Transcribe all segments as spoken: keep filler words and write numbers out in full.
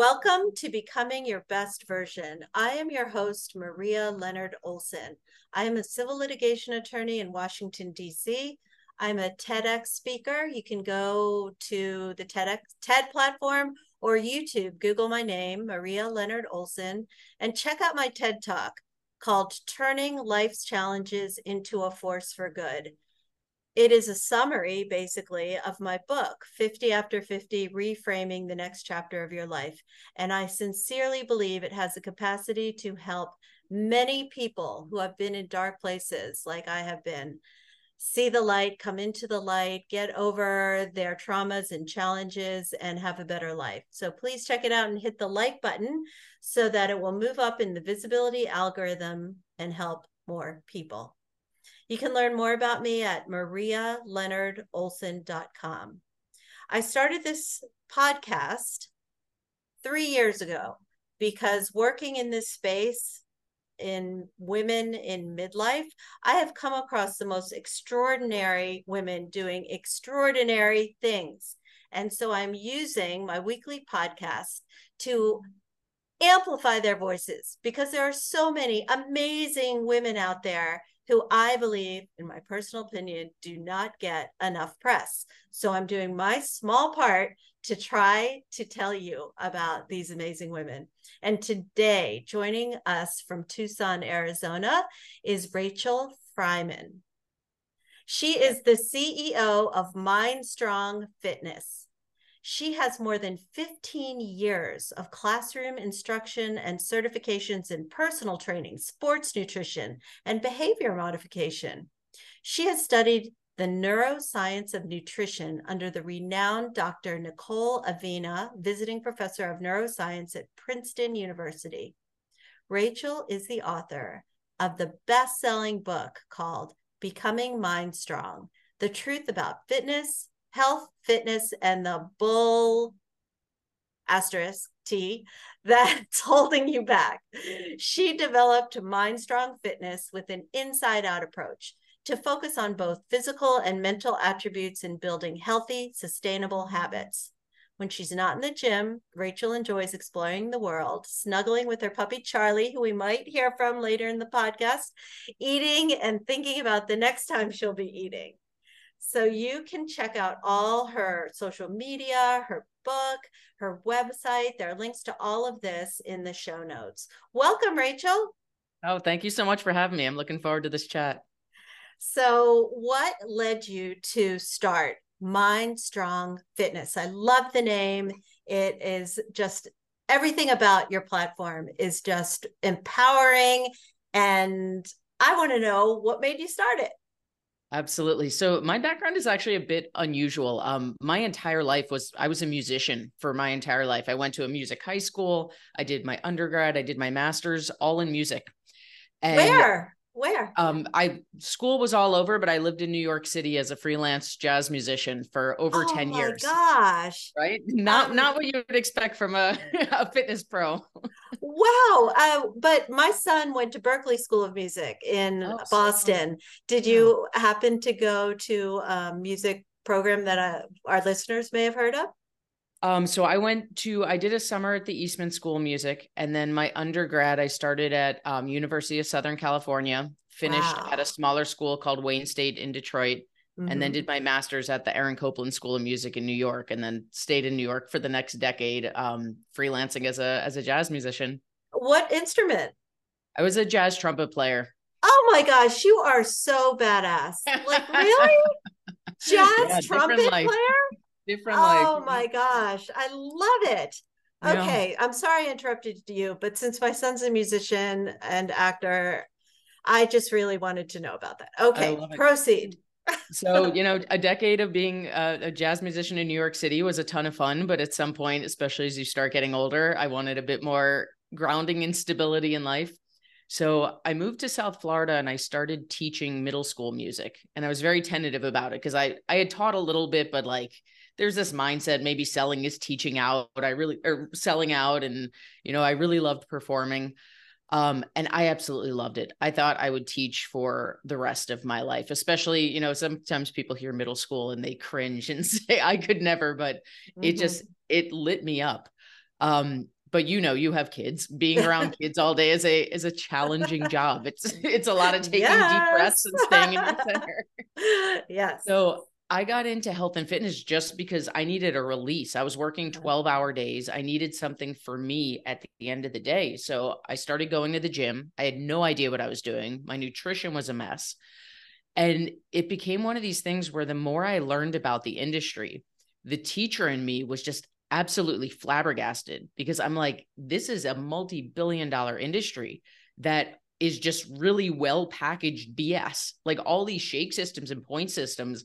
Welcome to Becoming Your Best Version. I am your host, Maria Leonard Olson. I am a civil litigation attorney in Washington, D C I'm a TEDx speaker. You can go to the TEDx TED platform or YouTube. Google my name, Maria Leonard Olson, and check out my TED Talk called Turning Life's Challenges into a Force for Good. It is a summary, basically, of my book, fifty after fifty, Reframing the Next Chapter of Your Life. And I sincerely believe it has the capacity to help many people who have been in dark places, like I have been, see the light, come into the light, get over their traumas and challenges, and have a better life. So please check it out and hit the like button so that it will move up in the visibility algorithm and help more people. You can learn more about me at maria leonard olson dot com. I started this podcast three years ago because working in this space in women in midlife, I have come across the most extraordinary women doing extraordinary things. And so I'm using my weekly podcast to amplify their voices because there are so many amazing women out there who I believe, in my personal opinion, do not get enough press. So I'm doing my small part to try to tell you about these amazing women. And today, joining us from Tucson, Arizona, is Rachel Freiman. She is the C E O of MindStrong Fitness. She has more than fifteen years of classroom instruction and certifications in personal training, sports nutrition, and behavior modification. She has studied the neuroscience of nutrition under the renowned Doctor Nicole Avena, visiting professor of neuroscience at Princeton University. Rachel is the author of the best-selling book called Becoming MindStrong: The Truth About Fitness, Health, Fitness, and the Bull asterisk T that's holding you back. She developed MindStrong Fitness with an inside-out approach to focus on both physical and mental attributes in building healthy, sustainable habits. When she's not in the gym, Rachel enjoys exploring the world, snuggling with her puppy Charlie, who we might hear from later in the podcast, eating and thinking about the next time she'll be eating. So you can check out all her social media, her book, her website. There are links to all of this in the show notes. Welcome, Rachel. Oh, thank you so much for having me. I'm looking forward to this chat. So what led you to start MindStrong Fitness? I love the name. It is just everything about your platform is just empowering. And I want to know what made you start it. Absolutely. So my background is actually a bit unusual. Um, my entire life was, I was a musician for my entire life. I went to a music high school. I did my undergrad. I did my master's, all in music. And, Where? Where? Um, I school was all over, but I lived in New York City as a freelance jazz musician for over oh ten years. Oh my gosh. Right? Not, um, not what you would expect from a, a fitness pro. Wow. Uh, but my son went to Berklee School of Music in oh, Boston. So Did you yeah. happen to go to a music program that uh, our listeners may have heard of? Um, so I went to, I did a summer at the Eastman School of Music, and then my undergrad, I started at um, University of Southern California, finished wow. at a smaller school called Wayne State in Detroit, mm-hmm. and then did my master's at the Aaron Copeland School of Music in New York, and then stayed in New York for the next decade, um, freelancing as a, as a jazz musician. What instrument? I was a jazz trumpet player. Oh my gosh, you are so badass. Like, really? Jazz yeah, trumpet player? Different oh life. My gosh. I love it. Okay. Yeah. I'm sorry I interrupted you, but since my son's a musician and actor, I just really wanted to know about that. Okay. Proceed. So, you know, a decade of being a, a jazz musician in New York City was a ton of fun, but at some point, especially as you start getting older, I wanted a bit more grounding and stability in life. So I moved to South Florida and I started teaching middle school music, and I was very tentative about it because I, I had taught a little bit, but like, there's this mindset, maybe selling is teaching out, but I really, or selling out. And, you know, I really loved performing. Um, and I absolutely loved it. I thought I would teach for the rest of my life, especially, you know, sometimes people hear middle school and they cringe and say, I could never, but mm-hmm. it just, it lit me up. Um, but you know, you have kids. Being around kids all day is a is a challenging job. It's it's a lot of taking yes. deep breaths and staying in the center. Yes. So I got into health and fitness just because I needed a release. I was working twelve hour days. I needed something for me at the end of the day. So I started going to the gym. I had no idea what I was doing. My nutrition was a mess. And it became one of these things where the more I learned about the industry, the teacher in me was just absolutely flabbergasted, because I'm like, this is a multi-billion dollar industry that is just really well packaged B S. Like all these shake systems and point systems,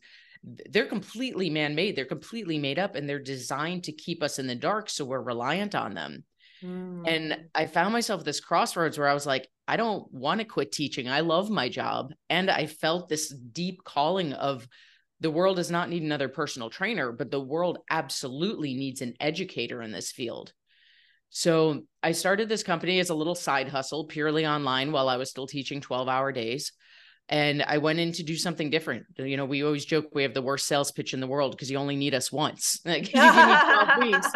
they're completely man-made. They're completely made up, and they're designed to keep us in the dark. So we're reliant on them. Mm. And I found myself at this crossroads where I was like, I don't want to quit teaching. I love my job. And I felt this deep calling of the world does not need another personal trainer, but the world absolutely needs an educator in this field. So I started this company as a little side hustle, purely online, while I was still teaching twelve hour days. And I went in to do something different. You know, we always joke we have the worst sales pitch in the world because you only need us once. Like, you give me twelve weeks,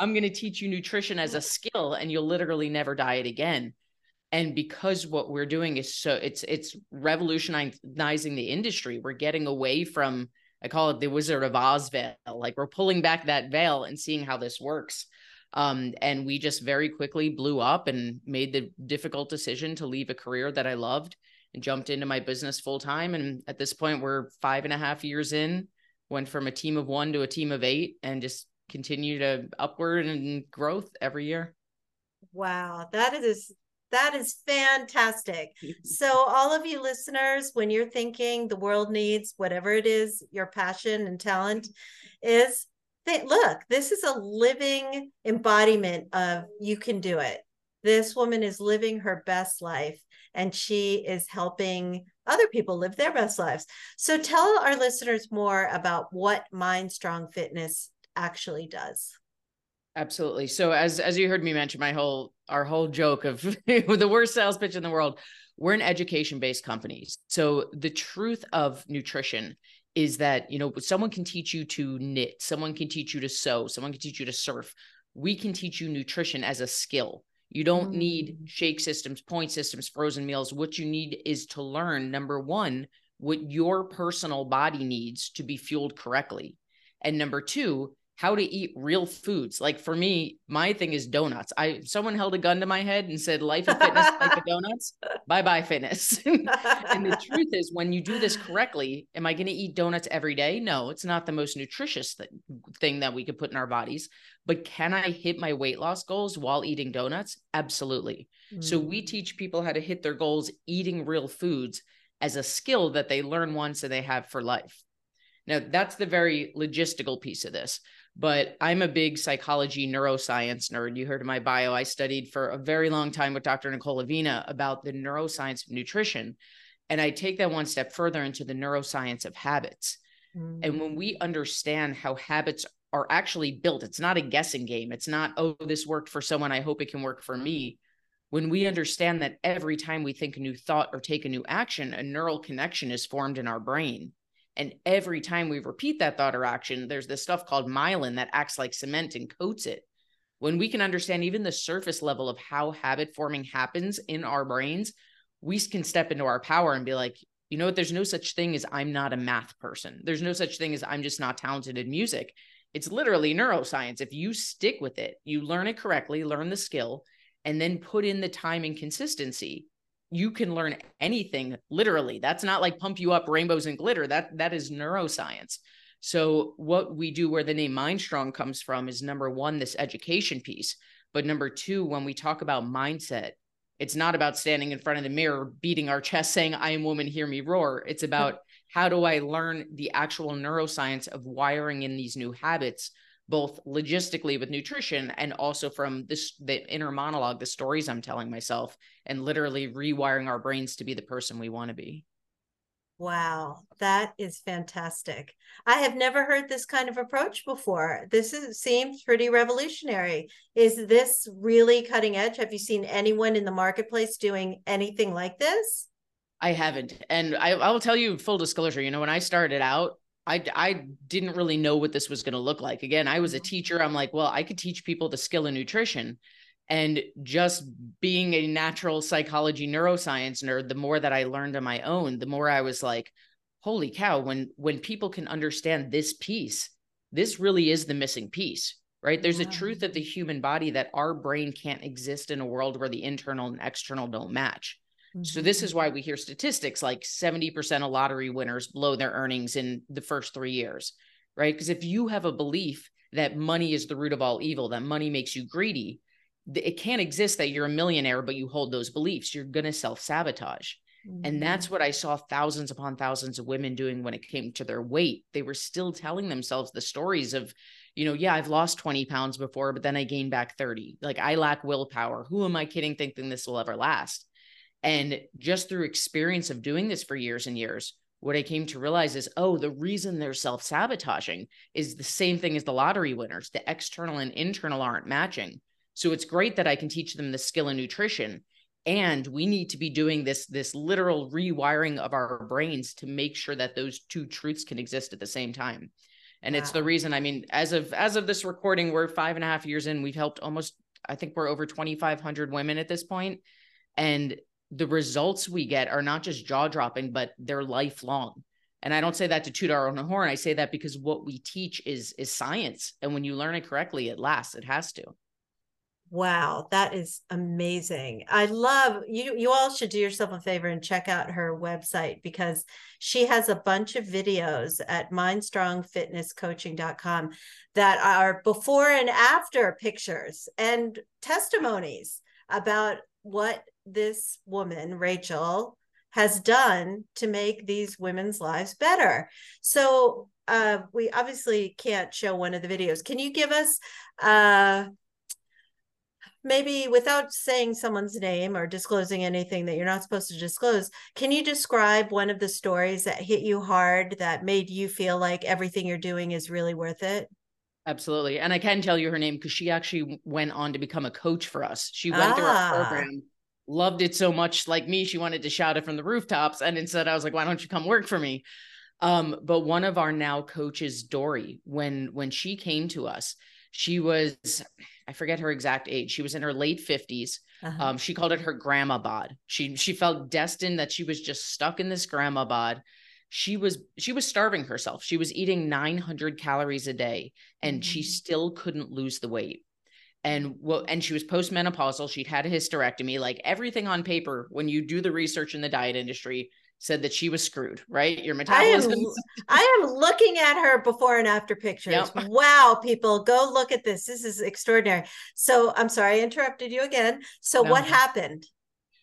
I'm going to teach you nutrition as a skill, and you'll literally never diet again. And because what we're doing is so, it's it's revolutionizing the industry. We're getting away from, I call it the Wizard of Oz veil. Like, we're pulling back that veil and seeing how this works. Um, and we just very quickly blew up and made the difficult decision to leave a career that I loved and jumped into my business full time. And at this point, we're five and a half years in, went from a team of one to a team of eight, and just continue to upward and growth every year. Wow. That is, that is fantastic. So all of you listeners, when you're thinking the world needs whatever it is, your passion and talent is, they, look, this is a living embodiment of you can do it. This woman is living her best life, and she is helping other people live their best lives. So tell our listeners more about what MindStrong Fitness actually does. Absolutely. So as, as you heard me mention, my whole, our whole joke of the worst sales pitch in the world, we're an education-based company. So the truth of nutrition is that, you know, someone can teach you to knit, someone can teach you to sew, someone can teach you to surf. We can teach you nutrition as a skill. You don't need shake systems, point systems, frozen meals. What you need is to learn, number one, what your personal body needs to be fueled correctly. And number two, how to eat real foods. Like for me, my thing is donuts. I someone held a gun to my head and said, life and fitness like the donuts, bye-bye fitness. And the truth is, when you do this correctly, am I going to eat donuts every day? No, it's not the most nutritious th- thing that we could put in our bodies. But can I hit my weight loss goals while eating donuts? Absolutely. Mm-hmm. So we teach people how to hit their goals eating real foods as a skill that they learn once and they have for life. Now, that's the very logistical piece of this. But I'm a big psychology neuroscience nerd. You heard in my bio, I studied for a very long time with Doctor Nicole Avena about the neuroscience of nutrition. And I take that one step further into the neuroscience of habits. Mm-hmm. And when we understand how habits are actually built, it's not a guessing game. It's not, oh, this worked for someone, I hope it can work for me. When we understand that every time we think a new thought or take a new action, a neural connection is formed in our brain. And every time we repeat that thought or action, there's this stuff called myelin that acts like cement and coats it. When we can understand even the surface level of how habit forming happens in our brains, we can step into our power and be like, you know what? There's no such thing as I'm not a math person. There's no such thing as I'm just not talented in music. It's literally neuroscience. If you stick with it, you learn it correctly, learn the skill, and then put in the time and consistency, you can learn anything literally. That's not like pump you up rainbows and glitter. That, that is neuroscience. So what we do, where the name MindStrong comes from, is number one, this education piece. But number two, when we talk about mindset, it's not about standing in front of the mirror, beating our chest, saying, I am woman, hear me roar. It's about how do I learn the actual neuroscience of wiring in these new habits, both logistically with nutrition and also from this, the inner monologue, the stories I'm telling myself, and literally rewiring our brains to be the person we want to be. Wow, that is fantastic. I have never heard this kind of approach before. This is, seems pretty revolutionary. Is this really cutting edge? Have you seen anyone in the marketplace doing anything like this? I haven't. And I, I will tell you, full disclosure, you know, when I started out, I, I didn't really know what this was going to look like. Again, I was a teacher. I'm like, well, I could teach people the skill in nutrition. And just being a natural psychology neuroscience nerd, the more that I learned on my own, the more I was like, holy cow, when when people can understand this piece, this really is the missing piece, right? There's yeah. a truth of the human body that our brain can't exist in a world where the internal and external don't match. Mm-hmm. So this is why we hear statistics like seventy percent of lottery winners blow their earnings in the first three years, right? Because if you have a belief that money is the root of all evil, that money makes you greedy, it can't exist that you're a millionaire, but you hold those beliefs. You're going to self-sabotage. Mm-hmm. And that's what I saw thousands upon thousands of women doing when it came to their weight. They were still telling themselves the stories of, you know, yeah, I've lost twenty pounds before, but then I gained back thirty. Like, I lack willpower. Who am I kidding thinking this will ever last? And just through experience of doing this for years and years, what I came to realize is, oh, the reason they're self-sabotaging is the same thing as the lottery winners. The external and internal aren't matching. So it's great that I can teach them the skill in nutrition. And we need to be doing this, this literal rewiring of our brains to make sure that those two truths can exist at the same time. And wow. it's the reason, I mean, as of, as of this recording, we're five and a half years in, we've helped almost, I think we're over twenty-five hundred women at this point. And the results we get are not just jaw dropping, but they're lifelong. And I don't say that to toot our own horn. I say that because what we teach is, is science. And when you learn it correctly, it lasts, it has to. Wow, that is amazing. I love you. You all should do yourself a favor and check out her website, because she has a bunch of videos at mind strong fitness coaching dot com that are before and after pictures and testimonies about what this woman, Rachel, has done to make these women's lives better. So uh, we obviously can't show one of the videos. Can you give us... Uh, Maybe without saying someone's name or disclosing anything that you're not supposed to disclose, can you describe one of the stories that hit you hard that made you feel like everything you're doing is really worth it? Absolutely. And I can tell you her name because she actually went on to become a coach for us. She went ah. through our program, loved it so much. Like me, she wanted to shout it from the rooftops. And instead I was like, why don't you come work for me? Um, but one of our now coaches, Dory, when, when she came to us, she was, I forget her exact age. She was in her late fifties. Uh-huh. Um, she called it her grandma bod. She, she felt destined that she was just stuck in this grandma bod. She was, she was starving herself. She was eating nine hundred calories a day and mm-hmm. she still couldn't lose the weight. And well, and she was postmenopausal. She'd had a hysterectomy, like everything on paper, when you do the research in the diet industry, said that she was screwed, right? Your metabolism. I am, I am looking at her before and after pictures. Yep. Wow, people, go look at this. This is extraordinary. So I'm sorry, I interrupted you again. So no. What happened?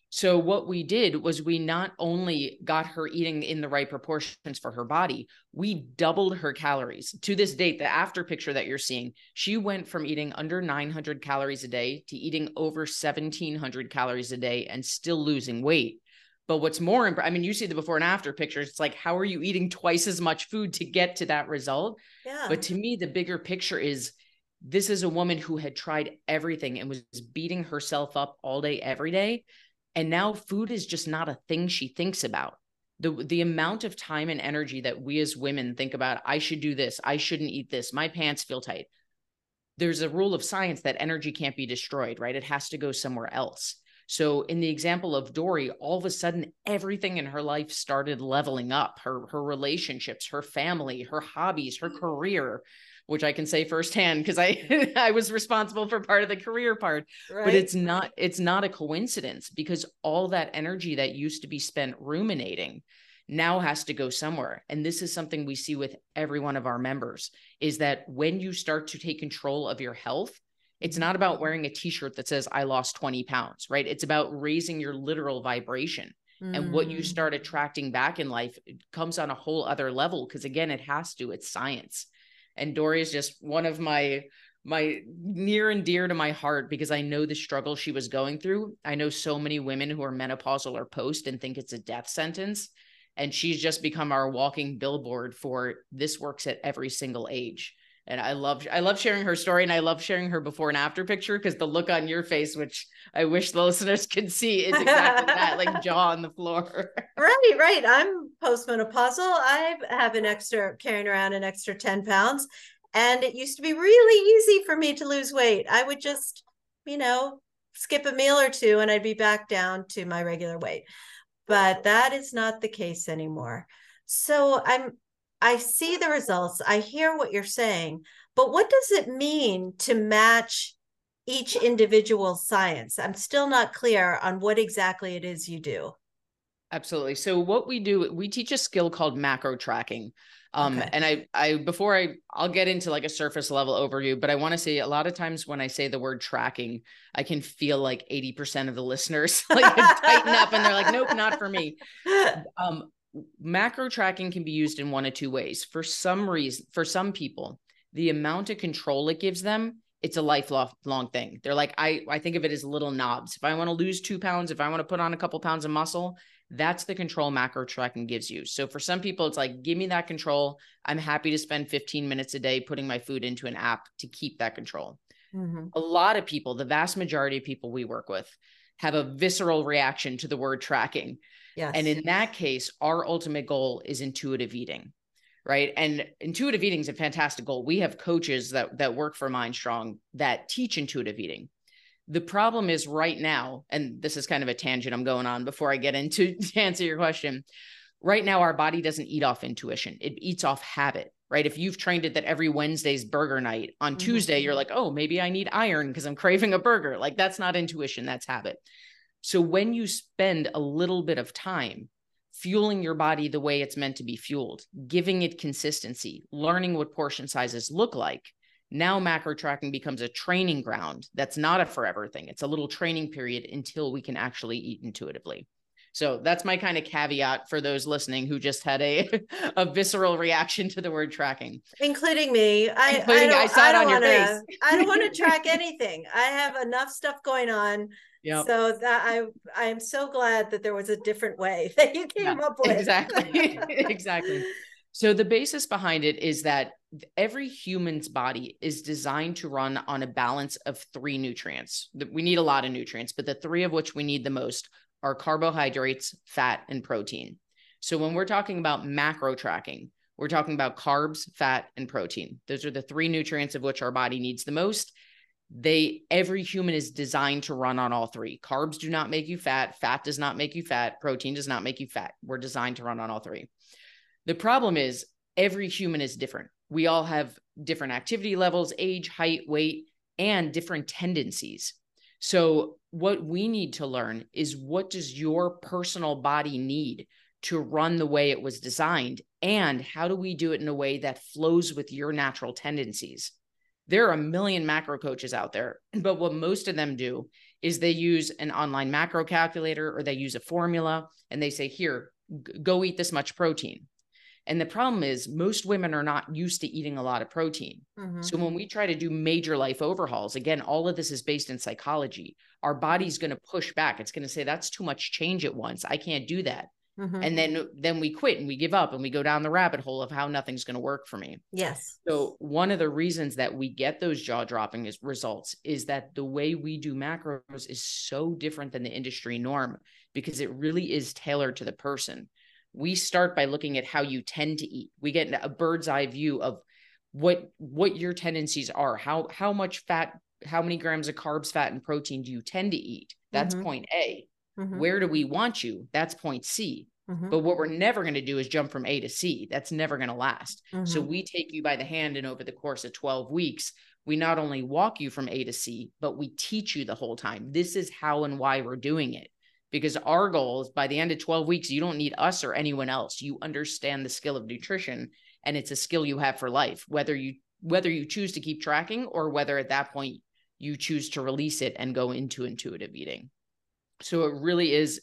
So what we did was we not only got her eating in the right proportions for her body, we doubled her calories. To this date, the after picture that you're seeing, she went from eating under nine hundred calories a day to eating over seventeen hundred calories a day and still losing weight. But what's more, imp- I mean, you see the before and after pictures. It's like, how are you eating twice as much food to get to that result? Yeah. But to me, the bigger picture is this is a woman who had tried everything and was beating herself up all day, every day. And now food is just not a thing she thinks about. The, the amount of time and energy that we as women think about, I should do this. I shouldn't eat this. My pants feel tight. There's a rule of science that energy can't be destroyed, right? It has to go somewhere else. So in the example of Dory, all of a sudden, everything in her life started leveling up. Her, her relationships, her family, her hobbies, her career, which I can say firsthand because I, I was responsible for part of the career part, right. But it's not, it's not a coincidence because all that energy that used to be spent ruminating now has to go somewhere. And this is something we see with every one of our members is that when you start to take control of your health, it's not about wearing a t-shirt that says, I lost twenty pounds, right? It's about raising your literal vibration mm. and what you start attracting back in life comes on a whole other level. Cause again, it has to, it's science. And Dory is just one of my, my near and dear to my heart, because I know the struggle she was going through. I know so many women who are menopausal or post and think it's a death sentence. And she's just become our walking billboard for this works at every single age. And I love, I love sharing her story, and I love sharing her before and after picture, because the look on your face, which I wish the listeners could see, is exactly that, like jaw on the floor. Right, right. I'm postmenopausal. I have an extra, carrying around an extra ten pounds. And it used to be really easy for me to lose weight. I would just, you know, skip a meal or two and I'd be back down to my regular weight. But that is not the case anymore. So I'm, I see the results. I hear what you're saying, but what does it mean to match each individual science? I'm still not clear on what exactly it is you do. Absolutely. So what we do, we teach a skill called macro tracking. Um, okay. And I, I, before I, I'll get into like a surface level overview, but I want to say a lot of times when I say the word tracking, I can feel like eighty percent of the listeners like tighten up and they're like, nope, not for me. Um, macro tracking can be used in one of two ways. For some reason, for some people, the amount of control it gives them, it's a lifelong thing. They're like, I, I think of it as little knobs. If I want to lose two pounds, if I want to put on a couple pounds of muscle, that's the control macro tracking gives you. So for some people, it's like, give me that control. I'm happy to spend fifteen minutes a day putting my food into an app to keep that control. Mm-hmm. A lot of people, the vast majority of people we work with, have a visceral reaction to the word tracking. Yes. And in that case, our ultimate goal is intuitive eating, right? And intuitive eating is a fantastic goal. We have coaches that, that work for MindStrong that teach intuitive eating. The problem is right now, and this is kind of a tangent I'm going on before I get into to answer your question. Right now, our body doesn't eat off intuition. It eats off habit, right? If you've trained it that every Wednesday's burger night, on mm-hmm. Tuesday, you're like, oh, maybe I need iron because I'm craving a burger. Like that's not intuition, that's habit. So when you spend a little bit of time fueling your body the way it's meant to be fueled, giving it consistency, learning what portion sizes look like, now macro tracking becomes a training ground. That's not a forever thing. It's a little training period until we can actually eat intuitively. So that's my kind of caveat for those listening who just had a, a visceral reaction to the word tracking. Including me. I, Including, I, I saw I it on wanna, your face. I don't want to track anything. I have enough stuff going on. Yep. So that I, I'm so glad that there was a different way that you came yeah, up with. Exactly. Exactly. So the basis behind it is that every human's body is designed to run on a balance of three nutrients. We need a lot of nutrients, but the three of which we need the most are carbohydrates, fat, and protein. So when we're talking about macro tracking, we're talking about carbs, fat, and protein. Those are the three nutrients of which our body needs the most. They, every human is designed to run on all three. Carbs do not make you fat. Fat does not make you fat. Protein does not make you fat. We're designed to run on all three. The problem is every human is different. We all have different activity levels, age, height, weight, and different tendencies. So what we need to learn is what does your personal body need to run the way it was designed? And how do we do it in a way that flows with your natural tendencies? There are a million macro coaches out there, but what most of them do is they use an online macro calculator or they use a formula and they say, here, go eat this much protein. And the problem is most women are not used to eating a lot of protein. Mm-hmm. So when we try to do major life overhauls, again, all of this is based in psychology. Our body's going to push back. It's going to say, that's too much change at once. I can't do that. Mm-hmm. And then, then we quit and we give up and we go down the rabbit hole of how nothing's going to work for me. Yes. So one of the reasons that we get those jaw-dropping is results is that the way we do macros is so different than the industry norm because it really is tailored to the person. We start by looking at how you tend to eat. We get a bird's eye view of what, what your tendencies are, how, how much fat, how many grams of carbs, fat, and protein do you tend to eat? That's mm-hmm. point A. Mm-hmm. Where do we want you? That's point C. Mm-hmm. But what we're never going to do is jump from A to C. That's never going to last. Mm-hmm. So we take you by the hand and over the course of twelve weeks, we not only walk you from A to C, but we teach you the whole time. This is how and why we're doing it. Because our goal is by the end of twelve weeks, you don't need us or anyone else. You understand the skill of nutrition and it's a skill you have for life, whether you, whether you choose to keep tracking or whether at that point you choose to release it and go into intuitive eating. So it really is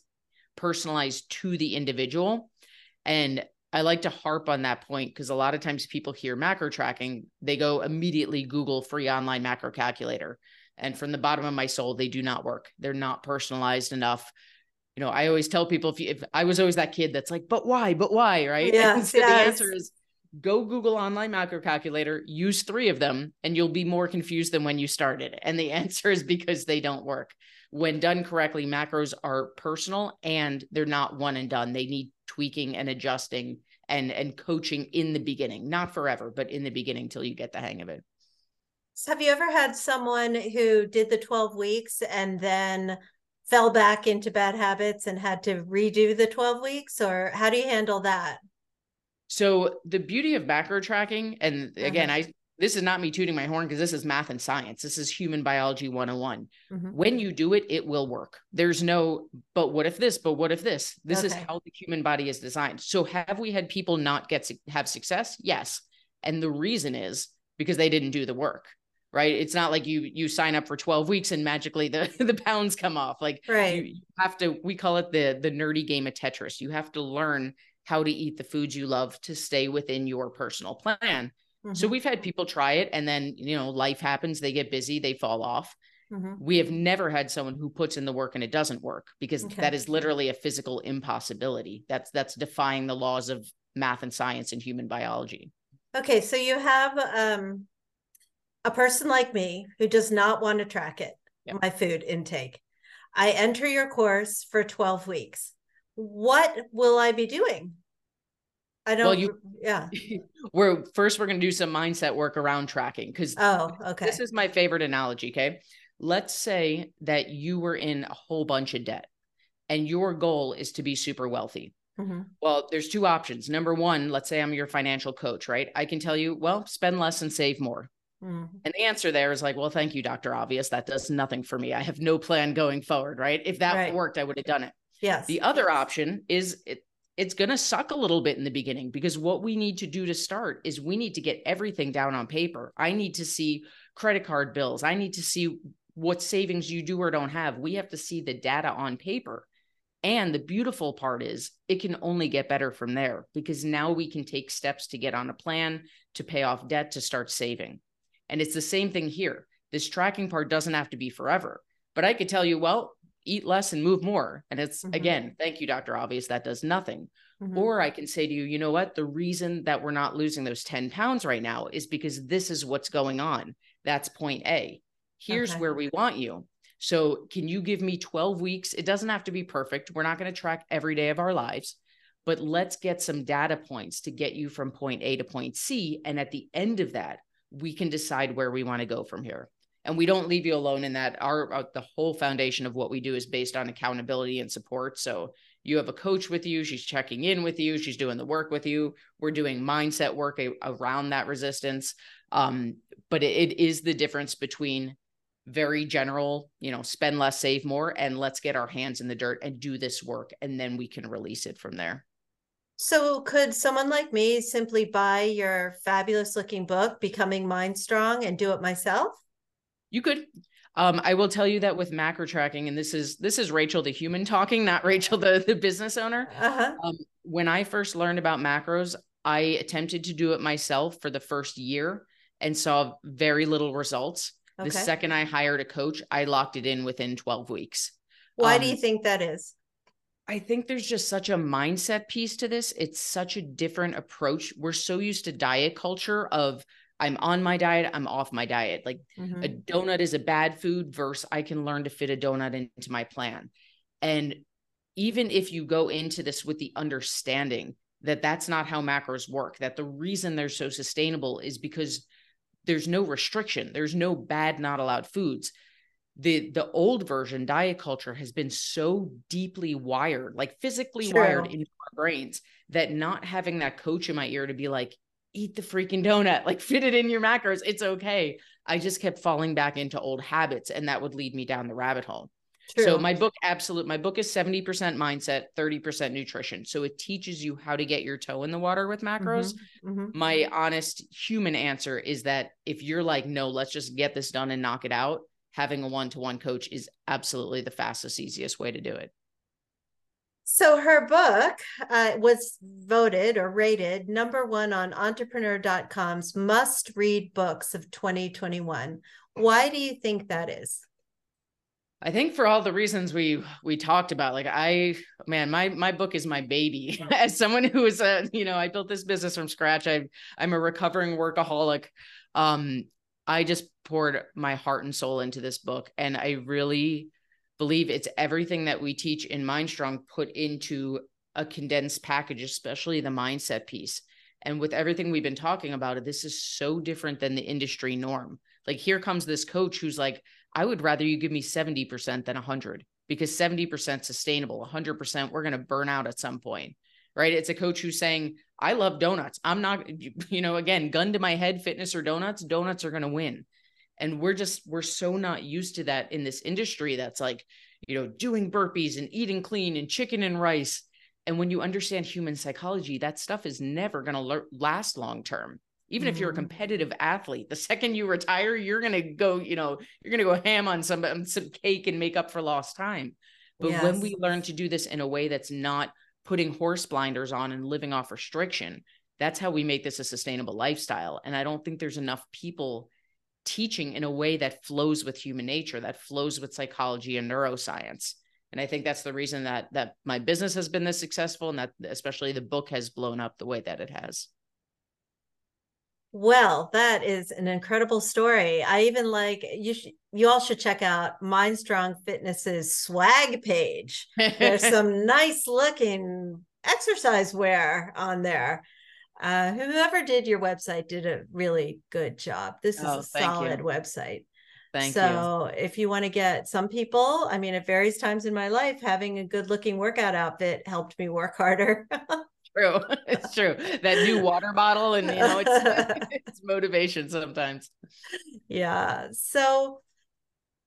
personalized to the individual. And I like to harp on that point because a lot of times people hear macro tracking, they go immediately Google free online macro calculator. And from the bottom of my soul, they do not work. They're not personalized enough. You know, I always tell people if, you, if I was always that kid that's like, but why, but why, right? Yes, so yes. The answer is go Google online macro calculator, use three of them, and you'll be more confused than when you started. And the answer is because they don't work. When done correctly, macros are personal and they're not one and done. They need tweaking and adjusting and, and coaching in the beginning, not forever, but in the beginning till you get the hang of it. So have you ever had someone who did the twelve weeks and then fell back into bad habits and had to redo the twelve weeks, or how do you handle that? So the beauty of macro tracking, and again, mm-hmm. I this is not me tooting my horn because this is math and science. This is human biology one oh one. Mm-hmm. When you do it, it will work. There's no, but what if this, but what if this? This okay. is how the human body is designed. So have we had people not get have success? Yes. And the reason is because they didn't do the work. Right. It's not like you, you sign up for twelve weeks and magically the, the pounds come off. Like right. you have to, we call it the, the nerdy game of Tetris. You have to learn how to eat the foods you love to stay within your personal plan. Mm-hmm. So we've had people try it and then, you know, life happens, they get busy, they fall off. Mm-hmm. We have never had someone who puts in the work and it doesn't work, because okay. that is literally a physical impossibility. That's, that's defying the laws of math and science and human biology. Okay. So you have, um, a person like me who does not want to track it, yep. my food intake. I enter your course for twelve weeks. What will I be doing? I don't, well, you, yeah. We're first, we're going to do some mindset work around tracking. Cause oh, okay. this is my favorite analogy. Okay. Let's say that you were in a whole bunch of debt and your goal is to be super wealthy. Mm-hmm. Well, there's two options. Number one, let's say I'm your financial coach, right? I can tell you, well, spend less and save more. And the answer there is like, well, thank you, Doctor Obvious. That does nothing for me. I have no plan going forward, right? If that right. worked, I would have done it. Yes. The other option is it, it's going to suck a little bit in the beginning, because what we need to do to start is we need to get everything down on paper. I need to see credit card bills. I need to see what savings you do or don't have. We have to see the data on paper. And the beautiful part is it can only get better from there, because now we can take steps to get on a plan, to pay off debt, to start saving. And it's the same thing here. This tracking part doesn't have to be forever, but I could tell you, well, eat less and move more. And it's mm-hmm. again, thank you, Doctor Obvious. That does nothing. Mm-hmm. Or I can say to you, you know what? The reason that we're not losing those ten pounds right now is because this is what's going on. That's point A. Here's okay. where we want you. So can you give me twelve weeks? It doesn't have to be perfect. We're not going to track every day of our lives, but let's get some data points to get you from point A to point C. And at the end of that, we can decide where we want to go from here. And we don't leave you alone in that. Our, our the whole foundation of what we do is based on accountability and support. So you have a coach with you, she's checking in with you, she's doing the work with you. We're doing mindset work a, around that resistance. Um, but it, it is the difference between very general, you know, spend less, save more, and let's get our hands in the dirt and do this work. And then we can release it from there. So could someone like me simply buy your fabulous looking book, Becoming MindStrong, and do it myself? You could. Um, I will tell you that with macro tracking, and this is this is Rachel, the human talking, not Rachel, the, the business owner. Uh-huh. Um, when I first learned about macros, I attempted to do it myself for the first year and saw very little results. Okay. The second I hired a coach, I locked it in within twelve weeks. Why um, do you think that is? I think there's just such a mindset piece to this. It's such a different approach. We're so used to diet culture of I'm on my diet, I'm off my diet. Like mm-hmm. a donut is a bad food versus I can learn to fit a donut into my plan. And even if you go into this with the understanding that that's not how macros work, that the reason they're so sustainable is because there's no restriction. There's no bad, not allowed foods. The the old version diet culture has been so deeply wired, like physically sure. wired into our brains, that not having that coach in my ear to be like, eat the freaking donut, like fit it in your macros, it's okay. I just kept falling back into old habits, and that would lead me down the rabbit hole. True. So my book, absolute, my book is seventy percent mindset, thirty percent nutrition. So it teaches you how to get your toe in the water with macros. Mm-hmm, mm-hmm. My honest human answer is that if you're like, no, let's just get this done and knock it out, having a one-to-one coach is absolutely the fastest, easiest way to do it. So her book uh, was voted or rated number one on entrepreneur dot com's must-read books of twenty twenty-one. Why do you think that is? I think for all the reasons we, we talked about, like I, man, my, my book is my baby. As someone who is a, you know, I built this business from scratch. I, I'm a recovering workaholic. Um, I just poured my heart and soul into this book. And I really believe it's everything that we teach in MindStrong put into a condensed package, especially the mindset piece. And with everything we've been talking about, it, this is so different than the industry norm. Like here comes this coach who's like, I would rather you give me seventy percent than one hundred, because seventy percent sustainable, one hundred percent we're going to burn out at some point, right? It's a coach who's saying, I love donuts. I'm not, you know, again, gun to my head, fitness or donuts, donuts are going to win. And we're just, we're so not used to that in this industry that's like, you know, doing burpees and eating clean and chicken and rice. And when you understand human psychology, that stuff is never going to last long-term. Even mm-hmm. if you're a competitive athlete, the second you retire, you're going to go, you know, you're going to go ham on some, on some cake and make up for lost time. But yes. when we learn to do this in a way that's not putting horse blinders on and living off restriction, that's how we make this a sustainable lifestyle. And I don't think there's enough people teaching in a way that flows with human nature, that flows with psychology and neuroscience. And I think that's the reason that that my business has been this successful, and that especially the book has blown up the way that it has. Well, that is an incredible story. I even like you. Sh- you all should check out MindStrong Fitness's swag page. There's some nice looking exercise wear on there. Uh, whoever did your website did a really good job. This is oh, a solid you. website. Thank so you. If you want to get some people, I mean, at various times in my life, having a good looking workout outfit helped me work harder. True. It's true. That new water bottle and, you know, it's, it's motivation sometimes. Yeah. So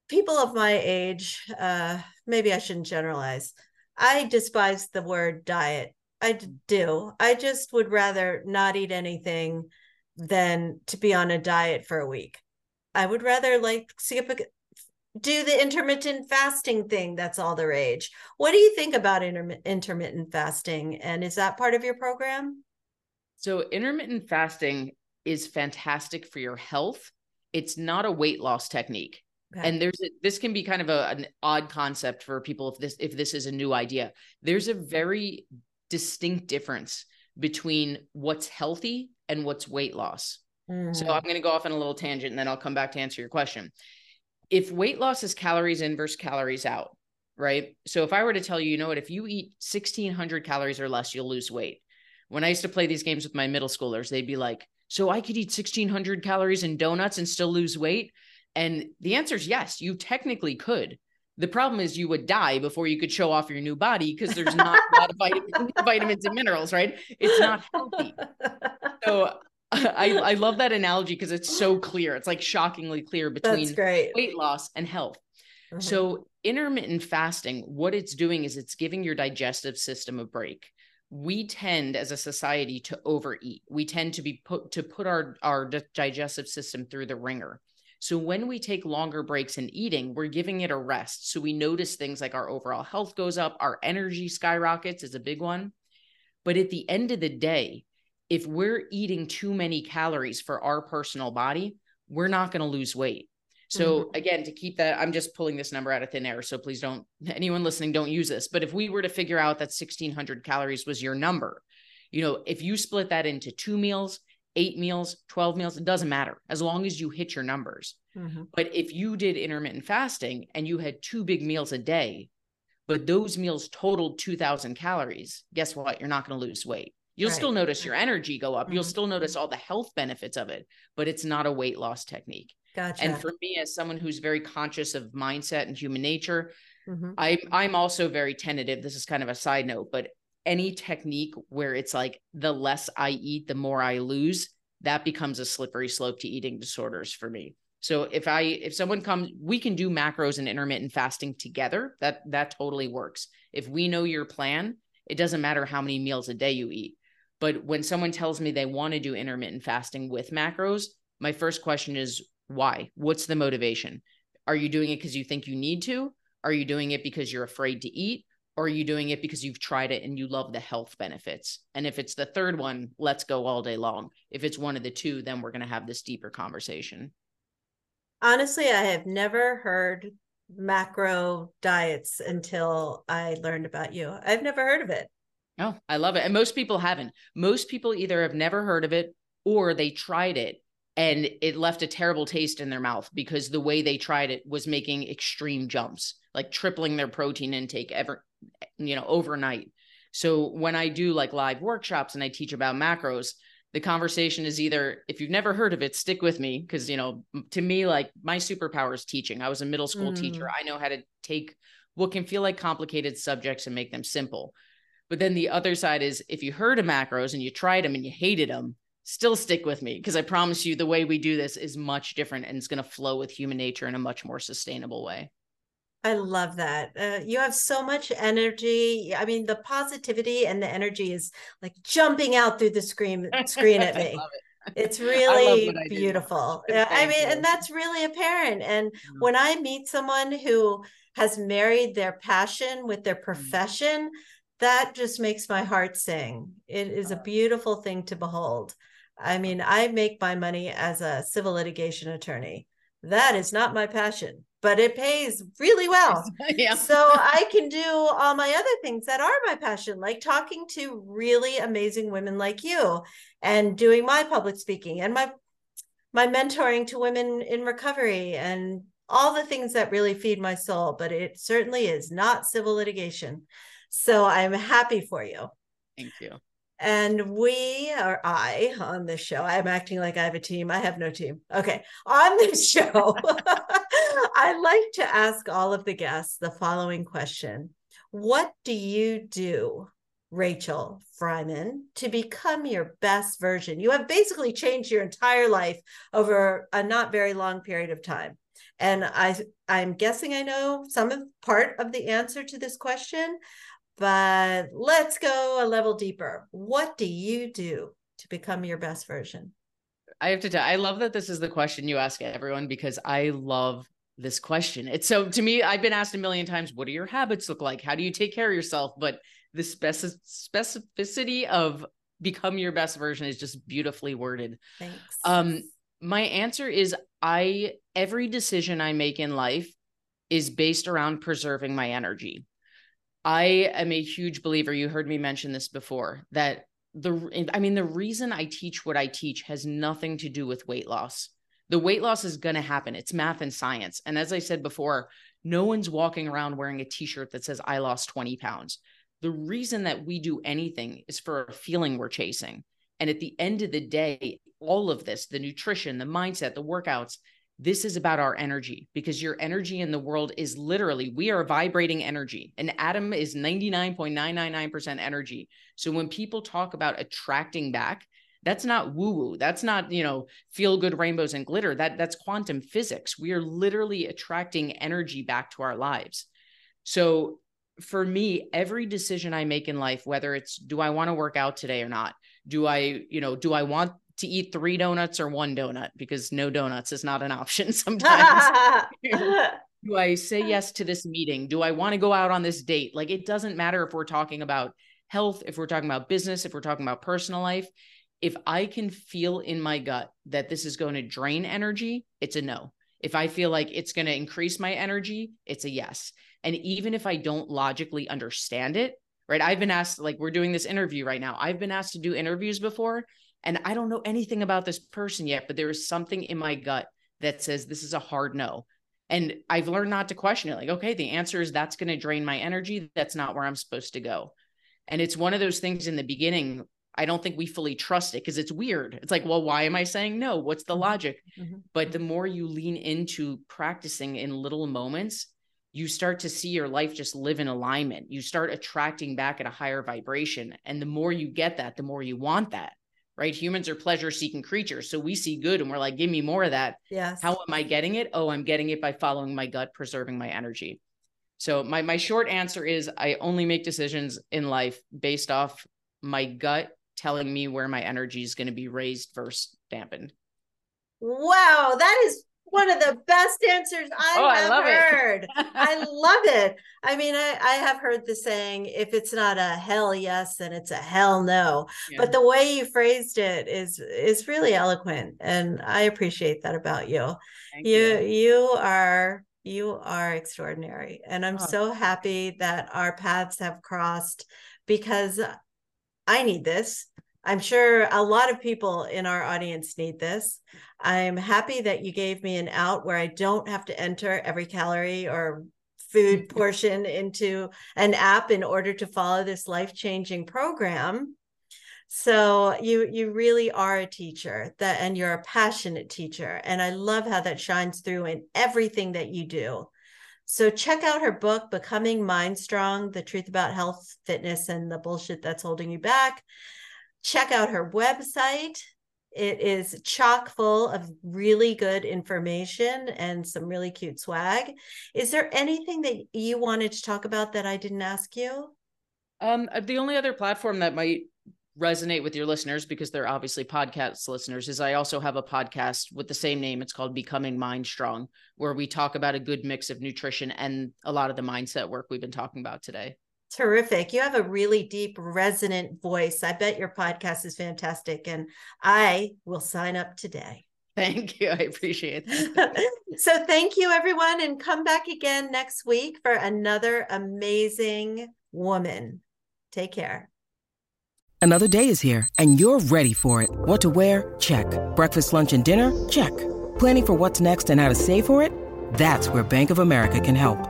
people of my age, uh, maybe I shouldn't generalize. I despise the word diet. I do. I just would rather not eat anything than to be on a diet for a week. I would rather like skip a, do the intermittent fasting thing. That's all the rage. What do you think about intermi- intermittent fasting? And is that part of your program? So intermittent fasting is fantastic for your health. It's not a weight loss technique. Okay. And there's, a, this can be kind of a, an odd concept for people. If this, if this is a new idea, there's a very distinct difference between what's healthy and what's weight loss. So I'm going to go off on a little tangent and then I'll come back to answer your question. If weight loss is calories in versus calories out, right? So if I were to tell you, you know what, if you eat sixteen hundred calories or less, you'll lose weight. When I used to play these games with my middle schoolers, they'd be like, so I could eat sixteen hundred calories in donuts and still lose weight? And the answer is yes, you technically could. The problem is you would die before you could show off your new body because there's not a lot of vitamins, vitamins and minerals, right? It's not healthy. So I, I love that analogy because it's so clear. It's like shockingly clear between weight loss and health. Mm-hmm. So intermittent fasting, what it's doing is it's giving your digestive system a break. We tend as a society to overeat. We tend to be put to put our, our digestive system through the ringer. So when we take longer breaks in eating, we're giving it a rest. So we notice things like our overall health goes up, our energy skyrockets is a big one. But at the end of the day, if we're eating too many calories for our personal body, we're not going to lose weight. So mm-hmm. again, to keep that, I'm just pulling this number out of thin air. So please don't, anyone listening, don't use this. But if we were to figure out that sixteen hundred calories was your number, you know, if you split that into two meals, eight meals, twelve meals, it doesn't matter as long as you hit your numbers. Mm-hmm. But if you did intermittent fasting and you had two big meals a day, but those meals totaled two thousand calories, guess what? You're not going to lose weight. You'll right. still notice your energy go up. Mm-hmm. You'll still notice all the health benefits of it, but it's not a weight loss technique. Gotcha. And for me, as someone who's very conscious of mindset and human nature, mm-hmm. I, I'm also very tentative. This is kind of a side note, but any technique where it's like the less I eat, the more I lose, that becomes a slippery slope to eating disorders for me. So if I, if someone comes, we can do macros and intermittent fasting together. That, that totally works. If we know your plan, it doesn't matter how many meals a day you eat. But when someone tells me they want to do intermittent fasting with macros, my first question is why? What's the motivation? Are you doing it because you think you need to? Are you doing it because you're afraid to eat? Or are you doing it because you've tried it and you love the health benefits? And if it's the third one, let's go all day long. If it's one of the two, then we're going to have this deeper conversation. Honestly, I have never heard macro diets until I learned about you. I've never heard of it. Oh, I love it. And most people haven't. Most people either have never heard of it or they tried it and it left a terrible taste in their mouth because the way they tried it was making extreme jumps, like tripling their protein intake ever, you know, overnight. So when I do like live workshops and I teach about macros, the conversation is either, if you've never heard of it, stick with me. Cause you know, to me, like my superpower is teaching. I was a middle school mm. teacher. I know how to take what can feel like complicated subjects and make them simple. But then the other side is if you heard of macros and you tried them and you hated them, still stick with me. Cause I promise you the way we do this is much different and it's going to flow with human nature in a much more sustainable way. I love that. Uh, you have so much energy. I mean, the positivity and the energy is like jumping out through the screen, screen at me. I love it. It's really I beautiful. I, I mean, you. And that's really apparent. And mm-hmm. when I meet someone who has married their passion with their profession, mm-hmm. that just makes my heart sing. It is a beautiful thing to behold. I mean, I make my money as a civil litigation attorney. That is not my passion, but it pays really well. Yeah. So I can do all my other things that are my passion, like talking to really amazing women like you and doing my public speaking and my, my mentoring to women in recovery and all the things that really feed my soul, but it certainly is not civil litigation. So I'm happy for you. Thank you. And we, or I, on this show, I'm acting like I have a team. I have no team. Okay. On this show, I like to ask all of the guests the following question. What do you do, Rachel Freiman, to become your best version? You have basically changed your entire life over a not very long period of time. And I, I'm guessing I know some of part of the answer to this question, but let's go a level deeper. What do you do to become your best version? I have to tell, I love that this is the question you ask everyone because I love this question. It's so, to me, I've been asked a million times, what do your habits look like? How do you take care of yourself? But the specificity of become your best version is just beautifully worded. Thanks. Um, my answer is I, every decision I make in life is based around preserving my energy. I am a huge believer, you heard me mention this before, that the, I mean, the reason I teach what I teach has nothing to do with weight loss. The weight loss is going to happen. It's math and science. And as I said before, no one's walking around wearing a t-shirt that says, I lost twenty pounds. The reason that we do anything is for a feeling we're chasing. And at the end of the day, all of this, the nutrition, the mindset, the workouts, this is about our energy because your energy in the world is literally, we are vibrating energy. An atom is ninety-nine point nine nine nine percent energy. So when people talk about attracting back, that's not woo-woo. That's not, you know, feel good rainbows and glitter. That that's quantum physics. We are literally attracting energy back to our lives. So for me, every decision I make in life, whether it's, do I want to work out today or not? Do I, you know, do I want to eat three donuts or one donut because no donuts is not an option sometimes. Do I say yes to this meeting? Do I want to go out on this date? Like, it doesn't matter if we're talking about health, if we're talking about business, if we're talking about personal life, if I can feel in my gut that this is going to drain energy, it's a no. If I feel like it's going to increase my energy, it's a yes. And even if I don't logically understand it, right? I've been asked, like we're doing this interview right now. I've been asked to do interviews before. And I don't know anything about this person yet, but there is something in my gut that says this is a hard no. And I've learned not to question it. Like, okay, the answer is that's going to drain my energy. That's not where I'm supposed to go. And it's one of those things in the beginning, I don't think we fully trust it because it's weird. It's like, well, why am I saying no? What's the logic? Mm-hmm. But the more you lean into practicing in little moments, you start to see your life just live in alignment. You start attracting back at a higher vibration. And the more you get that, the more you want that. Right? Humans are pleasure-seeking creatures. So we see good and we're like, give me more of that. Yes. How am I getting it? Oh, I'm getting it by following my gut, preserving my energy. So my, my short answer is I only make decisions in life based off my gut telling me where my energy is going to be raised versus dampened. Wow. That is one of the best answers I oh, have I heard. I love it. I mean, I, I have heard the saying, if it's not a hell yes, then it's a hell no. Yeah. But the way you phrased it is, is really eloquent. And I appreciate that about you. You, you. you are You are extraordinary. And I'm oh. so happy that our paths have crossed, because I need this. I'm sure a lot of people in our audience need this. I'm happy that you gave me an out where I don't have to enter every calorie or food portion into an app in order to follow this life-changing program. So you you really are a teacher, that, and you're a passionate teacher. And I love how that shines through in everything that you do. So check out her book, Becoming MindStrong: The Truth About Health, Fitness, and the Bullshit That's Holding You Back. Check out her website. It is chock full of really good information and some really cute swag. Is there anything that you wanted to talk about that I didn't ask you? Um, the only other platform that might resonate with your listeners, because they're obviously podcast listeners, is I also have a podcast with the same name. It's called Becoming MindStrong, where we talk about a good mix of nutrition and a lot of the mindset work we've been talking about today. Terrific. You have a really deep, resonant voice. I bet your podcast is fantastic, and I will sign up today. Thank you. I appreciate that. So thank you, everyone, and come back again next week for another amazing woman. Take care. Another day is here, and you're ready for it. What to wear? Check. Breakfast, lunch, and dinner? Check. Planning for what's next and how to save for it? That's where Bank of America can help.